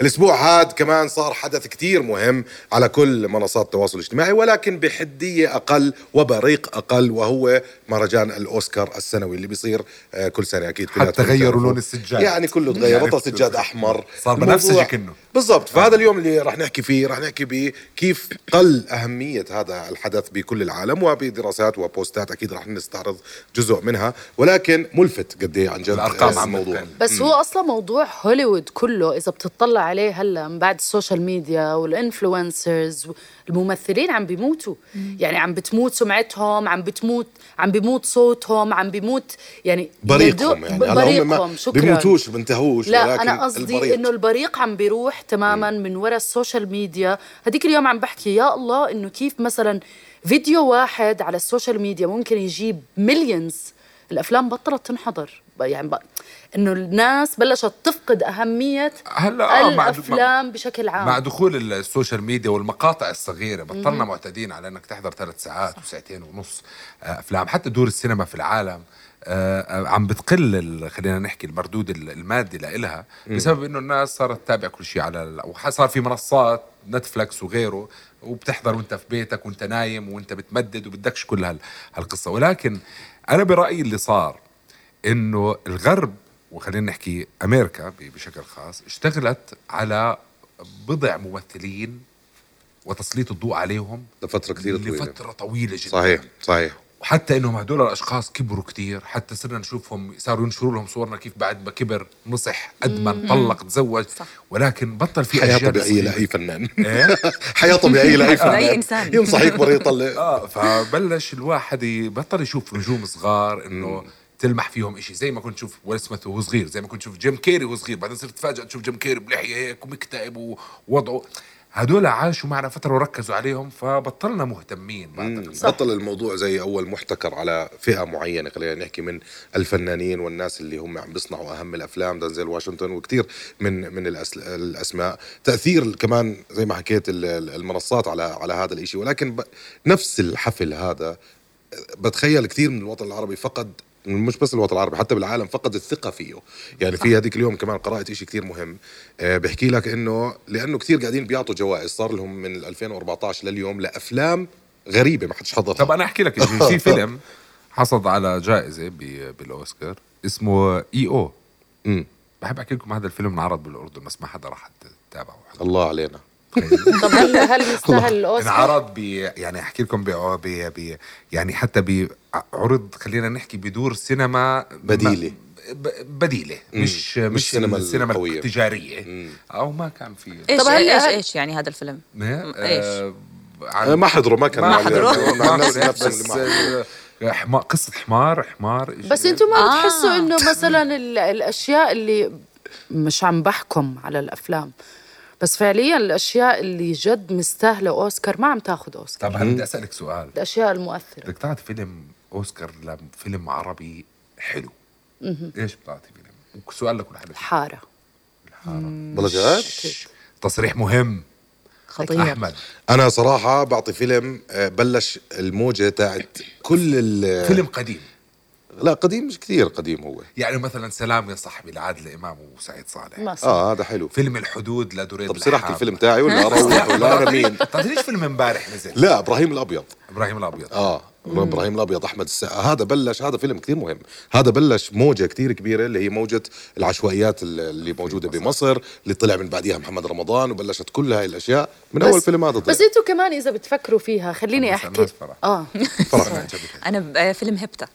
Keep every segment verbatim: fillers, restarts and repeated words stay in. الأسبوع هاد كمان صار حدث كتير مهم على كل منصات التواصل الاجتماعي، ولكن بحدية أقل وبريق أقل، وهو مهرجان الأوسكار السنوي اللي بيصير كل سنة. أكيد حتى غيروا لون السجاد، يعني كله تغير، بطل سجاد أحمر صار بنفسجي كنه بالضبط. فهذا اليوم اللي رح نحكي فيه رح نحكي بيه كيف قل أهمية هذا الحدث بكل العالم، وبدراسات وبوستات أكيد رح نستعرض جزء منها، ولكن ملفت قد إيه عن جد الأرقام عن الموضوع. بس هو أصلا موضوع هوليوود كله إذا بتطلع عليه هلا من بعد السوشيال ميديا والإنفلونسرز والممثلين عم بيموتوا، يعني عم بتموت سمعتهم، عم بتموت عم بيموت صوتهم، عم بيموت يعني بريقهم. يعني بريقهم شكرا بيموتوش بنتهوش، لا ولكن أنا قصدي إنه البريق عم بيروح تماما م. من وراء السوشيال ميديا. هديك اليوم عم بحكي يا الله إنه كيف مثلا فيديو واحد على السوشيال ميديا ممكن يجيب مليونز. الأفلام بطلت تنحضر، يعني بقى إنه الناس بلشت تفقد أهمية هلا الأفلام بشكل عام مع دخول السوشيال ميديا والمقاطع الصغيرة. بطلنا م- معتادين على إنك تحضر ثلاث ساعات صح. وساعتين ونص أفلام. حتى دور السينما في العالم عم بتقل، خلينا نحكي المردود المادي لإلها بسبب إنه الناس صارت تتابع كل شيء على، وصار في منصات نتفلكس وغيره، وبتحضر وانت في بيتك وانت نايم وانت بتمدد وبدكش كل هالقصة. ولكن أنا برأيي اللي صار إنه الغرب، وخلينا نحكي أمريكا بشكل خاص، اشتغلت على بضع ممثلين وتسليط الضوء عليهم لفترة كثيرة طويلة لفترة طويلة جدا. صحيح صحيح. وحتى إنهم هدول الأشخاص كبروا كتير، حتى صرنا نشوفهم صاروا ينشروا لهم صورنا كيف بعد ما كبر، نصح، أدمن، طلق، تزوج صح. ولكن بطل في حياة طبيعية لأي فنان إيه؟ حياة طبيعية لأي فنان لأي إنسان ينصح يكبر يطلق آه فبلش الواحد بطل يشوف نجوم صغار إنه تلمح فيهم إشي، زي ما كنت شوف ويل سميث وهو صغير، زي ما كنت شوف جيم كيري وهو صغير، بعدين صرت تفاجأ تشوف جيم كيري بلحية هيك ومكتئب ووضعه. هدول عاشوا معنا فترة وركزوا عليهم فبطلنا مهتمين. بطل الموضوع زي أول محتكر على فئة معينة، خلينا نحكي من الفنانين والناس اللي هم عم بيصنعوا أهم الأفلام، دانزيل واشنطن وكتير من من الأس... الأسماء. تأثير كمان زي ما حكيت المنصات على على هذا الإشي. ولكن ب... نفس الحفل هذا بتخيل كتير من الوطن العربي فقد، مش بس الوطن العربي حتى بالعالم، فقد الثقة فيه. يعني في هذيك اليوم كمان قرأت إشي كتير مهم بحكي لك إنه لأنه كتير قاعدين بيعطوا جوائز صار لهم من ألفين وأربعتاشر لليوم لأفلام غريبة ما حدش حضرها. طب أنا أحكي لك إشي في فيلم حصد على جائزة بالأوسكار اسمه إي أو. أمم بحب أحكي لكم هذا الفيلم انعرض بالأردن بس ما حدا راح تتابعه. الله علينا. طب هل هل يستاهل الأوسكار؟ انعرض ب يعني أحكي لكم ب ب يعني حتى ب عرض، خلينا نحكي بدور سينما بديلة بديلة مش مم. مش سينما السينما التجارية أو ما كان فيه. إيش طب هل إيش إيش يعني هذا الفيلم؟ إيش ما حضره ما كان ما حضره مع الناس نفسهم اللي حما قصة حمار حمار بس أنتم ما آه. بتحسوا إنه مثلا الأشياء اللي مش عم بحكم على الأفلام، بس فعلياً الأشياء اللي جد مستاهلة أوسكار ما عم تاخد أوسكار. طب هل أسألك سؤال، الأشياء المؤثرة بدك تعطي فيلم أوسكار لفيلم عربي حلو م-م. إيش بتعطي فيلم؟ سؤال لكل حدا. الحارة الحارة بلجات تصريح مهم خطير. أحمد أنا صراحة بعطي فيلم بلش الموجة تاعت كل ال فيلم قديم، لا قديم مش كثير قديم، هو يعني مثلا سلام يا صاحبي لعادل إمام وسعيد صالح. اه هذا حلو. فيلم الحدود لدوريد. طب صراحة الفيلم تاعي ولا اروح ولا رمين. طب ليش فيلم امبارح نزل؟ لا ابراهيم الابيض. ابراهيم الابيض اه مم. ابراهيم الابيض احمد السقا. هذا بلش، هذا فيلم كثير مهم. هذا بلش موجه كثير كبيره اللي هي موجه العشوائيات اللي موجوده بمصر اللي طلع من بعديها محمد رمضان، وبلشت كل هاي الاشياء من اول فيلم هذا. بس انتوا كمان اذا بتفكروا فيها خليني احكي اه انا فيلم هبته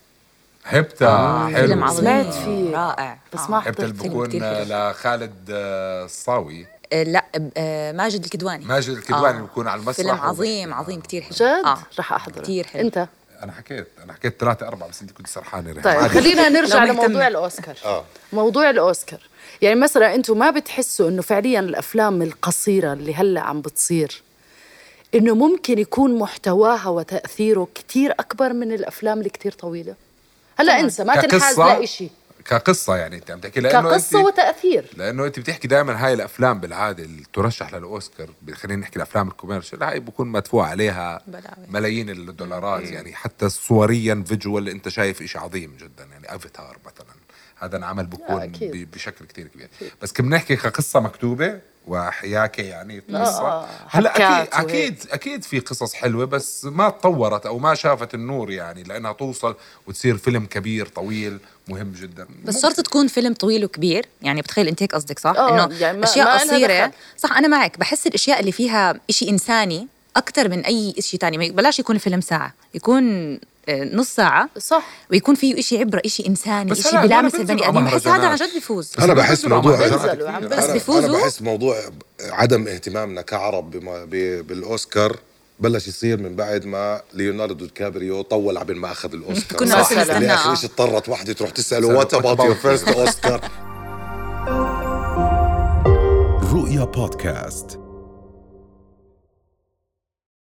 هبته آه حلو سمعت فيه رائع بس ما حضرت. البكون لخالد الصاوي آه لا آه ماجد الكدواني ماجد الكدواني آه بكون على المسرح. فيلم عظيم عظيم كتير حلو جد آه رح أحضره كتير حلو. انت انا حكيت انا حكيت ثلاثة أربعة بس انت كنت سرحانة. طيب خلينا نرجع لموضوع الأوسكار. آه. موضوع الأوسكار يعني مثلا انتم ما بتحسوا انه فعليا الأفلام القصيرة اللي هلا عم بتصير انه ممكن يكون محتواها وتأثيره كتير أكبر من الأفلام اللي كتير طويلة؟ هلا انسى ما تنحاز لا شيء كقصة يعني أنت عم تحكي كقصة وتأثير، لأنه أنت بتحكي دائما هاي الأفلام بالعادة اللي ترشح للأوسكار، خلينا نحكي الأفلام الكوميرشال هاي بكون مدفوع عليها بلاوي. ملايين الدولارات مم. يعني حتى صوريا فيجوال أنت شايف إشي عظيم جدا، يعني أفاتار مثلا هذا العمل بكون بشكل كتير كبير أكيد. بس كم نحكي كقصة مكتوبة وحياكي يعني قصة هلا أكيد أكيد أكيد في قصص حلوة بس ما تطورت أو ما شافت النور، يعني لأنها توصل وتصير فيلم كبير طويل مهم جدا. بس صرت تكون فيلم طويل وكبير، يعني بتخيل أنت هيك قصدك صح؟ إنه يعني أشياء قصيرة صح. أنا معك، بحس الأشياء اللي فيها إشي إنساني أكتر من أي إشي تاني، بلاش يكون الفيلم ساعة، يكون نص ساعة صح، ويكون فيه إشي عبرة، إشي إنساني، إشي بلامس البني آدم. بحس هذا عن جد بيفوز. أنا بحس موضوع أنا بحس موضوع عدم اهتمامنا كعرب بالأوسكار بلش يصير من بعد ما ليوناردو دي كابريو طول عبين ما أخذ الأوسكار. كنا اللي آخر إشي اضطرت واحدة تروح تسأله وات أباوت يور فيرست أوسكار. رؤيا بودكاست.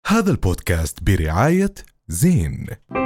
هذا البودكاست برعاية زين.